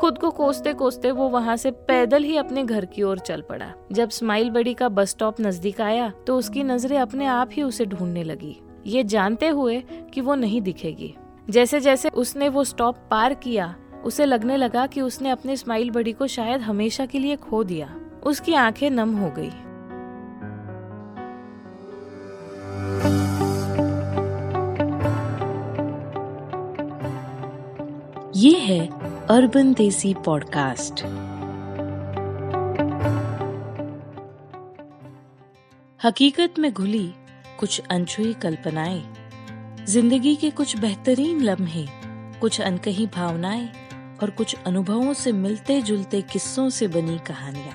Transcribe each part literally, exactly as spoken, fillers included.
खुद को कोसते कोसते वो वहाँ से पैदल ही अपने घर की ओर चल पड़ा। जब स्माइल बड़ी का बस स्टॉप नजदीक आया तो उसकी नजरें अपने आप ही उसे ढूंढने लगी, ये जानते हुए कि वो नहीं दिखेगी। जैसे जैसे उसने वो स्टॉप पार किया उसे लगने लगा कि उसने अपने स्माइल बड़ी को शायद हमेशा के लिए खो दिया। उसकी आंखें नम हो गई। ये है अर्बन देसी पॉडकास्ट। हकीकत में घुली कुछ अनछुई कल्पनाएं, जिंदगी के कुछ बेहतरीन लम्हे, कुछ अनकही भावनाएं और कुछ अनुभवों से मिलते जुलते किस्सों से बनी कहानियां,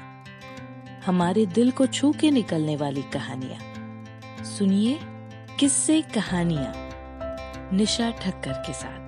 हमारे दिल को छू के निकलने वाली कहानियां। सुनिए किस्से कहानियां निशा ठक्कर के साथ।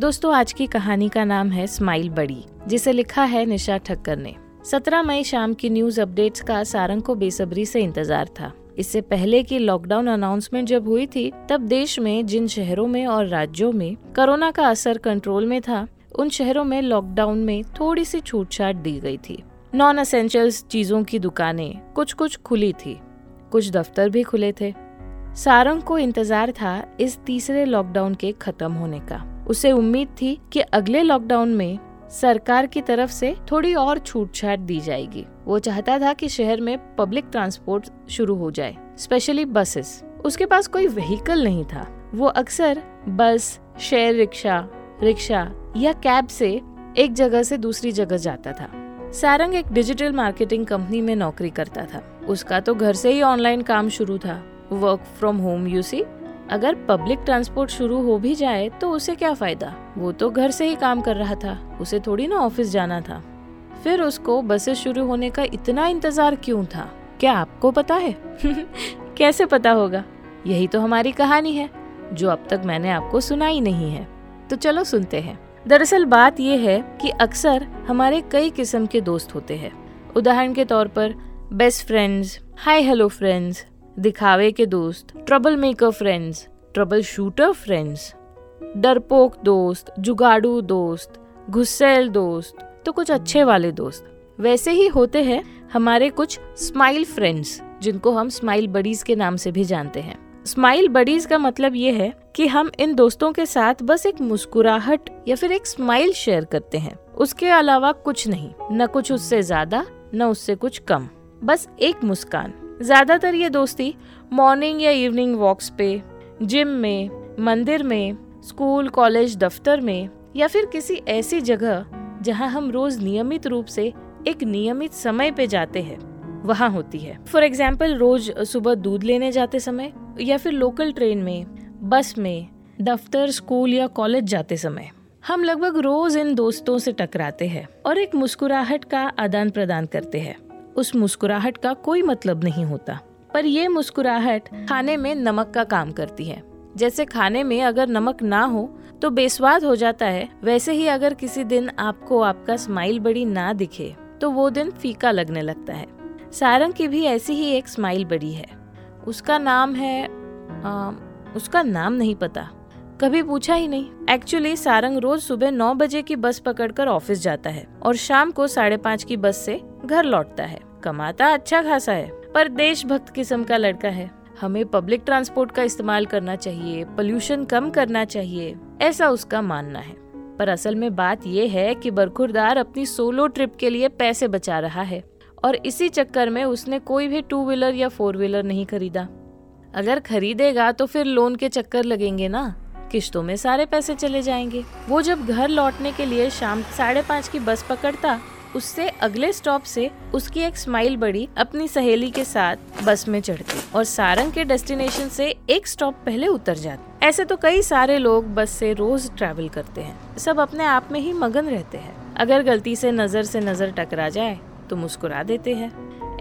दोस्तों, आज की कहानी का नाम है स्माइल बड़ी, जिसे लिखा है निशा ठक्कर ने। सत्रह मई शाम की न्यूज अपडेट्स का सारंग को बेसब्री से इंतजार था। इससे पहले कि लॉकडाउन अनाउंसमेंट जब हुई थी, तब देश में जिन शहरों में और राज्यों में कोरोना का असर कंट्रोल में था, उन शहरों में लॉकडाउन में थोड़ी सी छूटछाट दी गई थी। नॉन एसेंशियल्स चीजों की दुकानें कुछ कुछ खुली थी, कुछ दफ्तर भी खुले थे। सारंग को इंतजार था इस तीसरे लॉकडाउन के खत्म होने का। उसे उम्मीद थी कि अगले लॉकडाउन में सरकार की तरफ से थोड़ी और छूटछाट दी जाएगी। वो चाहता था कि शहर में पब्लिक ट्रांसपोर्ट शुरू हो जाए, स्पेशली बसेस। उसके पास कोई व्हीकल नहीं था। वो अक्सर बस, शेयर रिक्शा, रिक्शा या कैब से एक जगह से दूसरी जगह जाता था। सारंग एक डिजिटल मार्केटिंग कंपनी में नौकरी करता था। उसका तो घर से ही ऑनलाइन काम शुरू था, work from home. You see, अगर पब्लिक ट्रांसपोर्ट शुरू हो भी जाए तो उसे क्या फायदा, वो तो घर से ही काम कर रहा था, उसे थोड़ी ना ऑफिस जाना था। फिर उसको बसेस शुरू होने का इतना इंतजार क्यों था, क्या आपको पता है? कैसे पता होगा, यही तो हमारी कहानी है जो अब तक मैंने आपको सुनाई नहीं है। तो चलो सुनते हैं। दरअसल बात ये है कि अक्सर हमारे कई किस्म के दोस्त होते हैं। उदाहरण के तौर पर best friends, hi hello friends, दिखावे के दोस्त, trouble maker friends, trouble shooter friends, डरपोक दोस्त, जुगाड़ू दोस्त, गुस्सेल दोस्त, तो कुछ अच्छे वाले दोस्त। वैसे ही होते हैं हमारे कुछ स्माइल फ्रेंड्स, जिनको हम स्माइल बडीज के नाम से भी जानते हैं। स्माइल बडीज का मतलब ये है कि हम इन दोस्तों के साथ बस एक मुस्कुराहट या फिर एक स्माइल शेयर करते हैं, उसके अलावा कुछ नहीं, न कुछ उससे ज्यादा न उससे कुछ कम, बस एक मुस्कान। ज्यादातर ये दोस्ती मॉर्निंग या इवनिंग वॉक्स पे, जिम में, मंदिर में, स्कूल, कॉलेज, दफ्तर में या फिर किसी ऐसी जगह जहां हम रोज नियमित रूप से एक नियमित समय पे जाते हैं, वहां होती है। फॉर एग्जाम्पल, रोज सुबह दूध लेने जाते समय या फिर लोकल ट्रेन में, बस में, दफ्तर, स्कूल या कॉलेज जाते समय हम लगभग रोज इन दोस्तों से टकराते हैं और एक मुस्कुराहट का आदान प्रदान करते हैं। उस मुस्कुराहट का कोई मतलब नहीं होता, पर ये मुस्कुराहट खाने में नमक का काम करती है। जैसे खाने में अगर नमक ना हो तो बेस्वाद हो जाता है, वैसे ही अगर किसी दिन आपको आपका स्माइल बड़ी ना दिखे तो वो दिन फीका लगने लगता है। सारंग की भी ऐसी ही एक स्माइल बड़ी है। उसका नाम है आ, उसका नाम नहीं पता, कभी पूछा ही नहीं। एक्चुअली सारंग रोज सुबह नौ बजे की बस पकड़कर ऑफिस जाता है और शाम को साढ़े पाँच की बस से घर लौटता है। कमाता अच्छा खासा है, पर देशभक्त किस्म का लड़का है। हमें पब्लिक ट्रांसपोर्ट का इस्तेमाल करना चाहिए, पोल्यूशन कम करना चाहिए, ऐसा उसका मानना है। पर असल में बात ये है कि बरखुरदार अपनी सोलो ट्रिप के लिए पैसे बचा रहा है और इसी चक्कर में उसने कोई भी टू व्हीलर या फोर व्हीलर नहीं खरीदा। अगर खरीदेगा तो फिर लोन के चक्कर लगेंगे ना, किश्तों में सारे पैसे चले जाएंगे। वो जब घर लौटने के लिए शाम साढ़े पाँच की बस पकड़ता, उससे अगले स्टॉप से उसकी एक स्माइल बड़ी अपनी सहेली के साथ बस में चढ़ती और सारंग के डेस्टिनेशन से एक स्टॉप पहले उतर जाती। ऐसे तो कई सारे लोग बस से रोज ट्रैवल करते हैं, सब अपने आप में ही मगन रहते हैं। अगर गलती से नजर से नजर टकरा जाए तो मुस्कुरा देते हैं।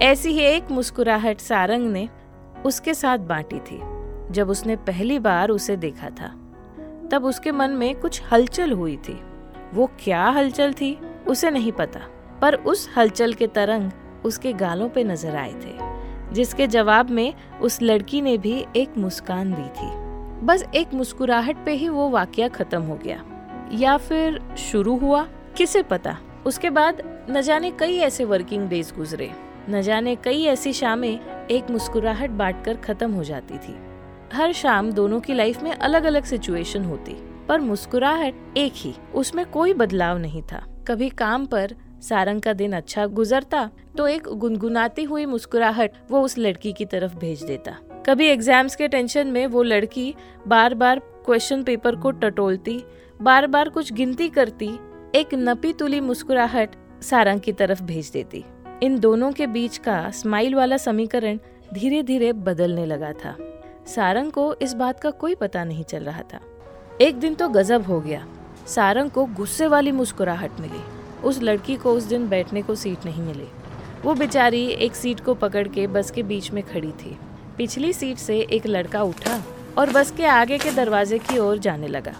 ऐसी ही एक मुस्कुराहट सारंग ने उसके साथ बांटी थी जब उसने पहली बार उसे देखा था। तब उसके मन में कुछ हलचल हुई थी। वो क्या हलचल थी उसे नहीं पता, पर उस हलचल के तरंग उसके गालों पे नजर आए थे। जिसके जवाब में उस लड़की ने भी एक मुस्कान दी थी। बस एक मुस्कुराहट पे ही वो वाकया खत्म हो गया, या फिर शुरू हुआ, किसे पता। उसके बाद न जाने कई ऐसे वर्किंग डेज गुजरे, न जाने कई ऐसी शामें एक मुस्कुराहट बांटकर खत्म हो जाती थी। हर शाम दोनों की लाइफ में अलग अलग सिचुएशन होती, पर मुस्कुराहट एक ही, उसमें कोई बदलाव नहीं था। कभी काम पर सारंग का दिन अच्छा गुजरता तो एक गुनगुनाती हुई मुस्कुराहट वो उस लड़की की तरफ भेज देता। कभी एग्जाम्स के टेंशन में वो लड़की बार बार क्वेश्चन पेपर को टटोलती, बार बार कुछ गिनती करती, एक नपी तुली मुस्कुराहट सारंग की तरफ भेज देती। इन दोनों के बीच का स्माइल वाला समीकरण धीरे धीरे बदलने लगा था। सारंग को इस बात का कोई पता नहीं चल रहा था। एक दिन तो गजब हो गया, सारंग को गुस्से वाली मुस्कुराहट मिली। उस लड़की को उस दिन बैठने को सीट नहीं मिली। वो बेचारी एक सीट को पकड़ के बस के बीच में खड़ी थी। पिछली सीट से एक लड़का उठा और बस के आगे के दरवाजे की ओर जाने लगा।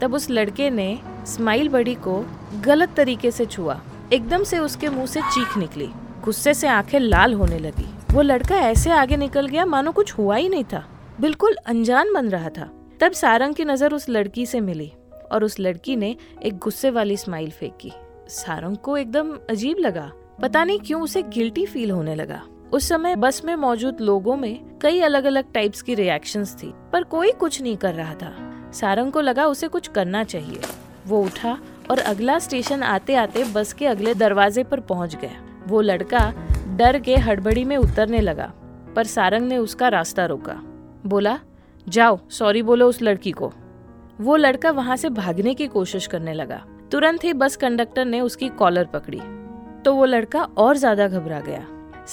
तब उस लड़के ने स्माइल बड़ी को गलत तरीके से छुआ। एकदम से उसके मुंह से चीख निकली, गुस्से से आंखें लाल होने लगी। वो लड़का ऐसे आगे निकल गया मानो कुछ हुआ ही नहीं था, बिल्कुल अनजान बन रहा था। तब सारंग की नज़र उस लड़की से मिली और उस लड़की ने एक गुस्से वाली स्माइल फेंकी। सारंग को एकदम अजीब लगा, पता नहीं क्यों उसे गिल्टी फील होने लगा। उस समय बस में मौजूद लोगों में कई अलग अलग टाइप्स की रिएक्शंस थी, पर कोई कुछ नहीं कर रहा था। सारंग को लगा उसे कुछ करना चाहिए। वो उठा और अगला स्टेशन आते आते बस के अगले दरवाजे पर पहुंच गया। वो लड़का डर के हड़बड़ी में उतरने लगा, पर सारंग ने उसका रास्ता रोका, बोला, जाओ सॉरी बोलो उस लड़की को। वो लड़का वहां से भागने की कोशिश करने लगा। तुरंत ही बस कंडक्टर ने उसकी कॉलर पकड़ी, तो वो लड़का और ज्यादा घबरा गया।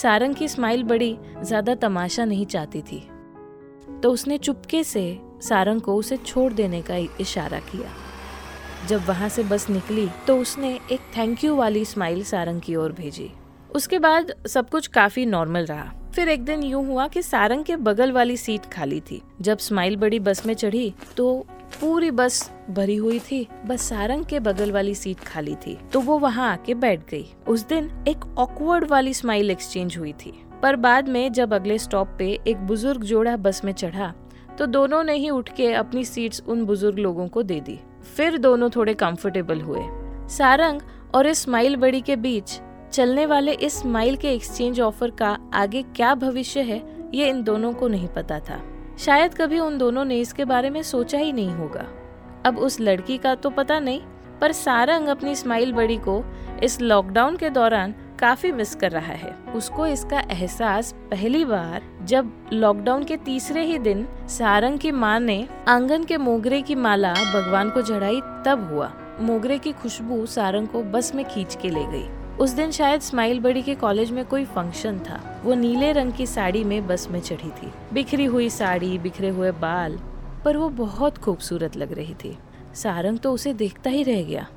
सारंग की स्माइल बड़ी ज्यादा तमाशा नहीं चाहती थी, तो उसने चुपके से सारंग को उसे छोड़ देने का इशारा किया। जब वहां से बस निकली तो उसने एक थैंक यू वाली स्माइल सारंग की ओर भेजी। उसके बाद सब कुछ काफी नॉर्मल रहा। फिर एक दिन यूं हुआ कि सारंग के बगल वाली सीट खाली थी। जब स्माइल बड़ी बस में चढ़ी तो पूरी बस भरी हुई थी, बस सारंग के बगल वाली सीट खाली थी, तो वो वहाँ आके बैठ गई। उस दिन एक ऑकवर्ड वाली स्माइल एक्सचेंज हुई थी, पर बाद में जब अगले स्टॉप पे एक बुजुर्ग जोड़ा बस में चढ़ा तो दोनों ने ही उठ के अपनी सीट्स उन बुजुर्ग लोगों को दे दी। फिर दोनों थोड़े कंफर्टेबल हुए। सारंग और इस स्माइल बड़ी के बीच चलने वाले इस स्माइल के एक्सचेंज ऑफर का आगे क्या भविष्य है, ये इन दोनों को नहीं पता था। शायद कभी उन दोनों ने इसके बारे में सोचा ही नहीं होगा। अब उस लड़की का तो पता नहीं, पर सारंग अपनी स्माइल बड़ी को इस लॉकडाउन के दौरान काफी मिस कर रहा है। उसको इसका एहसास पहली बार जब लॉकडाउन के तीसरे ही दिन सारंग की माँ ने आंगन के मोगरे की माला भगवान को चढ़ाई तब हुआ। मोगरे की खुशबू सारंग को बस में खींच के ले गई। उस दिन शायद स्माइल बड़ी के कॉलेज में कोई फंक्शन था। वो नीले रंग की साड़ी में बस में चढ़ी थी, बिखरी हुई साड़ी, बिखरे हुए बाल, पर वो बहुत खूबसूरत लग रही थी। सारंग तो उसे देखता ही रह गया।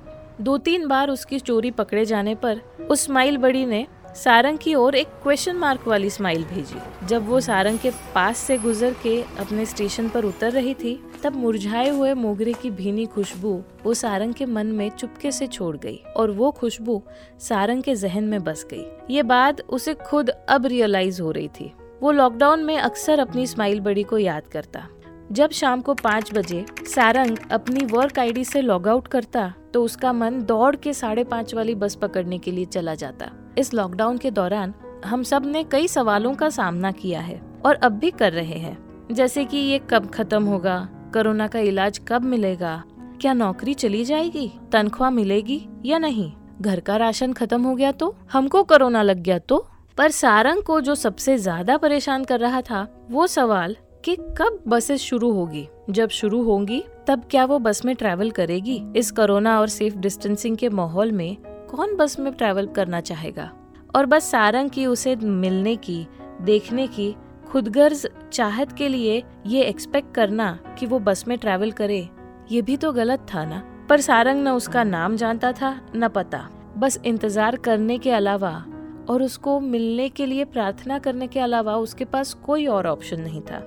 दो तीन बार उसकी चोरी पकड़े जाने पर उस स्माइल बड़ी ने सारंग की ओर एक क्वेश्चन मार्क वाली स्माइल भेजी। जब वो सारंग के पास से गुजर के अपने स्टेशन पर उतर रही थी, तब मुरझाए हुए मोगरे की भीनी खुशबू वो सारंग के मन में चुपके से छोड़ गई और वो खुशबू सारंग के जहन में बस गई। ये बात उसे खुद अब रियलाइज हो रही थी। वो लॉकडाउन में अक्सर अपनी स्माइल बड़ी को याद करता। जब शाम को पाँच बजे सारंग अपनी वर्क आईडी से लॉग आउट करता तो उसका मन दौड़ के साढ़े पाँच वाली बस पकड़ने के लिए चला जाता। इस लॉकडाउन के दौरान हम सब ने कई सवालों का सामना किया है और अब भी कर रहे हैं, जैसे कि ये कब खत्म होगा, कोरोना का इलाज कब मिलेगा, क्या नौकरी चली जाएगी, तनख्वाह मिलेगी या नहीं, घर का राशन खत्म हो गया तो, हमको कोरोना लग गया तो। पर सारंग को जो सबसे ज्यादा परेशान कर रहा था वो सवाल कि कब बसेस शुरू होगी, जब शुरू होंगी तब क्या वो बस में ट्रैवल करेगी। इस कोरोना और सेफ डिस्टेंसिंग के माहौल में कौन बस में ट्रैवल करना चाहेगा। और बस सारंग की उसे मिलने की, देखने की खुदगर्ज चाहत के लिए ये एक्सपेक्ट करना कि वो बस में ट्रैवल करे, ये भी तो गलत था ना। पर सारंग न उसका नाम जानता था न पता, बस इंतजार करने के अलावा और उसको मिलने के लिए प्रार्थना करने के अलावा उसके पास कोई और ऑप्शन नहीं था।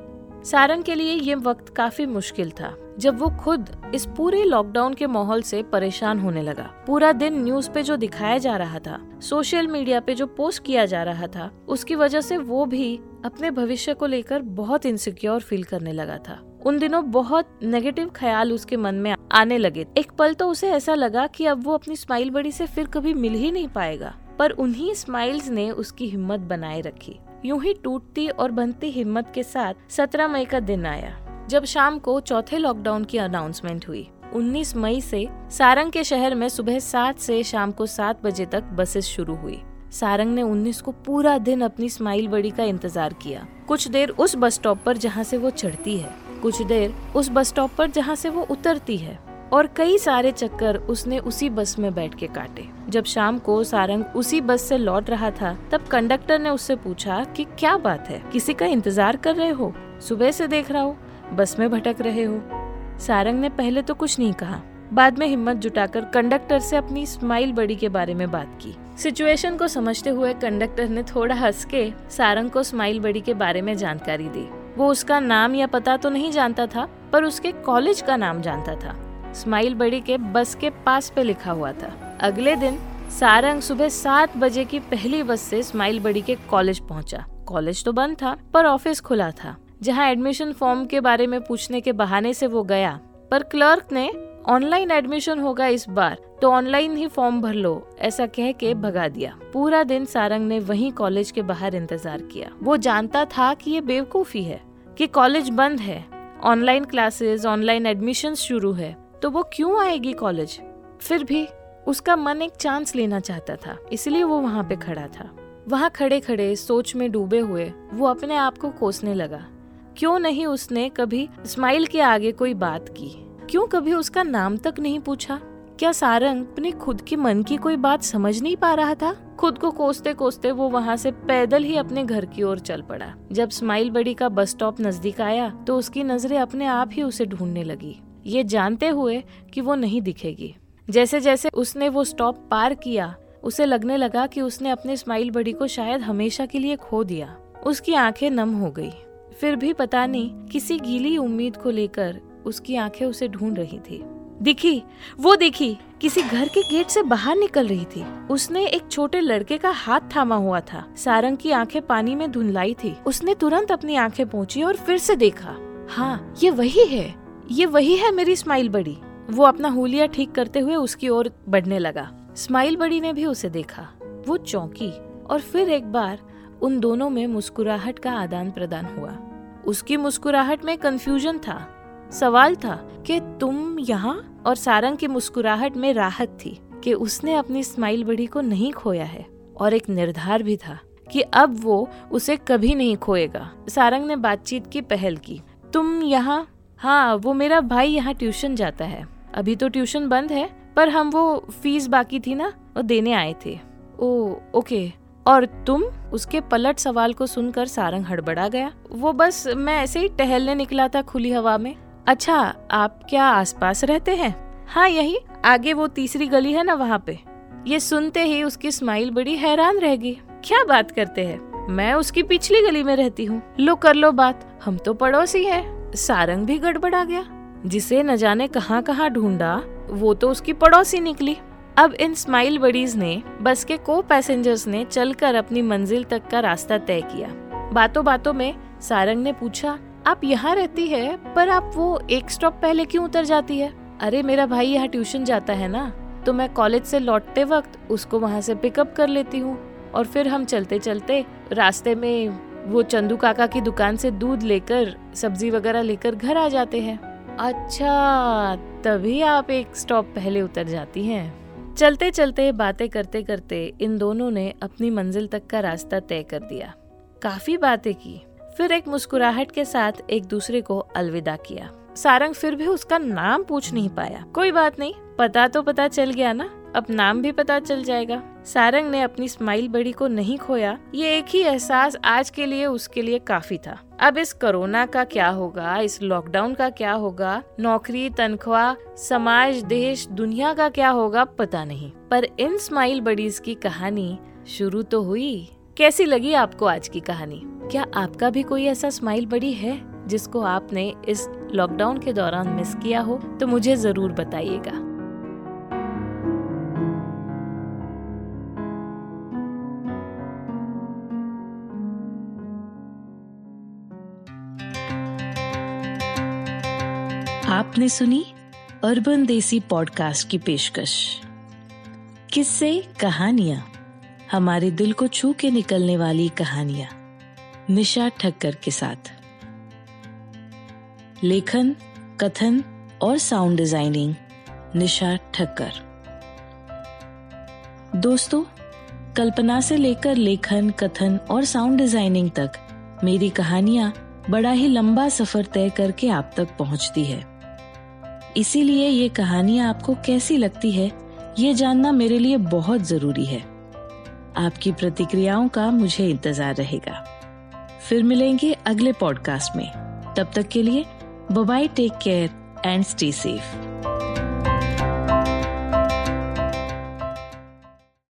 सारंग के लिए ये वक्त काफी मुश्किल था। जब वो खुद इस पूरे लॉकडाउन के माहौल से परेशान होने लगा। पूरा दिन न्यूज़ पे जो दिखाया जा रहा था, सोशल मीडिया पे जो पोस्ट किया जा रहा था, उसकी वजह से वो भी अपने भविष्य को लेकर बहुत इनसिक्योर फील करने लगा था। उन दिनों बहुत नेगेटिव ख्याल उसके मन में आने लगे। एक पल तो उसे ऐसा लगा कि अब वो अपनी स्माइल बड़ी से फिर कभी मिल ही नहीं पाएगा, पर उन्हीं स्माइल्स ने उसकी हिम्मत बनाए रखी। यूं ही टूटती और बनती हिम्मत के साथ सत्रह मई का दिन आया, जब शाम को चौथे लॉकडाउन की अनाउंसमेंट हुई। उन्नीस मई से सारंग के शहर में सुबह सात से शाम को सात बजे तक बसेस शुरू हुई। सारंग ने उन्नीस को पूरा दिन अपनी स्माइल बड़ी का इंतजार किया। कुछ देर उस बस स्टॉप पर जहाँ से वो चढ़ती है, कुछ देर उस बस स्टॉप पर जहाँ से वो उतरती है, और कई सारे चक्कर उसने उसी बस में बैठ के काटे। जब शाम को सारंग उसी बस से लौट रहा था, तब कंडक्टर ने उससे पूछा कि क्या बात है, किसी का इंतजार कर रहे हो? सुबह से देख रहा हो, बस में भटक रहे हो। सारंग ने पहले तो कुछ नहीं कहा, बाद में हिम्मत जुटाकर कंडक्टर से अपनी स्माइल बड़ी के बारे में बात की। सिचुएशन को समझते हुए कंडक्टर ने थोड़ा हंस के सारंग को स्माइल बड़ी के बारे में जानकारी दी। वो उसका नाम या पता तो नहीं जानता था, पर उसके कॉलेज का नाम जानता था। स्माइल बड़ी के बस के पास पे लिखा हुआ था। अगले दिन सारंग सुबह सात बजे की पहली बस से स्माइल बड़ी के कॉलेज पहुंचा। कॉलेज तो बंद था, पर ऑफिस खुला था, जहां एडमिशन फॉर्म के बारे में पूछने के बहाने से वो गया। पर क्लर्क ने ऑनलाइन एडमिशन होगा इस बार, तो ऑनलाइन ही फॉर्म भर लो, ऐसा कह के भगा दिया। पूरा दिन सारंग ने वहीं कॉलेज के बाहर इंतजार किया। वो जानता था कि ये बेवकूफी है कि कॉलेज बंद है, ऑनलाइन क्लासेस, ऑनलाइन एडमिशन शुरू है, तो वो क्यों आएगी कॉलेज। फिर भी उसका मन एक चांस लेना चाहता था, इसलिए वो वहाँ पे खड़ा था। वहाँ खड़े खड़े सोच में डूबे हुए वो अपने आप को कोसने लगा। क्यों नहीं उसने कभी स्माइल के आगे कोई बात की? क्यों कभी उसका नाम तक नहीं पूछा? क्या सारंग अपने खुद की मन की कोई बात समझ नहीं पा रहा था? खुद को कोसते कोसते वो वहाँ से पैदल ही अपने घर की ओर चल पड़ा। जब स्माइल बड़ी का बस स्टॉप नजदीक आया, तो उसकी नजरें अपने आप ही उसे ढूंढने लगी, ये जानते हुए कि वो नहीं दिखेगी। जैसे जैसे उसने वो स्टॉप पार किया, उसे लगने लगा कि उसने अपने स्माइल बड़ी को शायद हमेशा के लिए खो दिया। उसकी आंखें नम हो गई। फिर भी पता नहीं किसी गीली उम्मीद को लेकर उसकी आंखें उसे ढूंढ रही थी। दिखी, वो दिखी, किसी घर के गेट से बाहर निकल रही थी। उसने एक छोटे लड़के का हाथ थामा हुआ था। सारंग की आंखें पानी में धुंधलाई थी। उसने तुरंत अपनी आंखें पोंछी और फिर से देखा। हाँ, ये वही है, ये वही है मेरी स्माइल बड़ी। वो अपना हुलिया ठीक करते हुए उसकी ओर बढ़ने लगा। स्माइल बड़ी ने भी उसे देखा। वो चौंकी और फिर एक बार उन दोनों में मुस्कुराहट का आदान प्रदान हुआ। उसकी मुस्कुराहट में कंफ्यूजन था, सवाल था कि तुम यहाँ, और सारंग की मुस्कुराहट में राहत थी कि उसने अपनी स्माइल बड़ी को नहीं खोया है, और एक निर्धार भी था कि अब वो उसे कभी नहीं खोएगा। सारंग ने बातचीत की पहल की। तुम यहाँ? हाँ, वो मेरा भाई यहाँ ट्यूशन जाता है। अभी तो ट्यूशन बंद है, पर हम वो फीस बाकी थी ना, वो देने आए थे। Oh, okay. और तुम? उसके पलट सवाल को सुनकर सारंग हड़बड़ा गया। वो बस मैं ऐसे ही टहलने निकला था खुली हवा में। अच्छा, आप क्या आसपास रहते हैं? हाँ, यही आगे वो तीसरी गली है ना, वहाँ पे। ये सुनते ही उसकी स्माइल बड़ी हैरान रह गई। क्या बात करते हैं, मैं उसकी पिछली गली में रहती हूँ। लो कर लो बात, हम तो पड़ोसी हैं। सारंग भी गड़बड़ा गया। जिसे न जाने कहां कहां ढूंढा, वो तो उसकी पड़ोसी निकली। अब इन स्माइल बड़ीज ने, बस के को पैसेंजर्स ने चलकर अपनी मंजिल तक का रास्ता तय किया। बातों बातों में सारंग ने पूछा, आप यहाँ रहती है, पर आप वो एक स्टॉप पहले क्यों उतर जाती है? अरे मेरा भाई यहाँ ट्यूशन जाता है ना, तो मैं कॉलेज से लौटते वक्त उसको वहाँ से पिकअप कर लेती हूँ, और फिर हम चलते चलते रास्ते में वो चंदू काका की दुकान से दूध लेकर, सब्जी वगैरह लेकर घर आ जाते हैं। अच्छा, तभी आप एक स्टॉप पहले उतर जाती हैं। चलते चलते बातें करते करते इन दोनों ने अपनी मंजिल तक का रास्ता तय कर दिया। काफी बातें की, फिर एक मुस्कुराहट के साथ एक दूसरे को अलविदा किया। सारंग फिर भी उसका नाम पूछ नहीं पाया। कोई बात नहीं, पता तो पता चल गया ना, अब नाम भी पता चल जाएगा। सारंग ने अपनी स्माइल बड़ी को नहीं खोया, ये एक ही एहसास आज के लिए उसके लिए काफी था। अब इस कोरोना का क्या होगा, इस लॉकडाउन का क्या होगा, नौकरी, तनख्वाह, समाज, देश, दुनिया का क्या होगा पता नहीं, पर इन स्माइल बड़ीज की कहानी शुरू तो हुई। कैसी लगी आपको आज की कहानी? क्या आपका भी कोई ऐसा स्माइल बड़ी है जिसको आपने इस लॉकडाउन के दौरान मिस किया हो तो मुझे ज़रूर बताइएगा। आपने सुनी अर्बन देसी पॉडकास्ट की पेशकश। किस्से कहानियां, हमारे दिल को छू के निकलने वाली कहानियां, निशा ठक्कर के साथ। लेखन, कथन और साउंड डिजाइनिंग निशा ठक्कर। दोस्तों, कल्पना से लेकर लेखन, कथन और साउंड डिजाइनिंग तक मेरी कहानियां बड़ा ही लंबा सफर तय करके आप तक पहुंचती है। इसीलिए ये कहानियां आपको कैसी लगती है, ये जानना मेरे लिए बहुत जरूरी है। आपकी प्रतिक्रियाओं का मुझे इंतजार रहेगा। फिर मिलेंगे अगले पॉडकास्ट में। तब तक के लिए bye bye, take care and stay safe.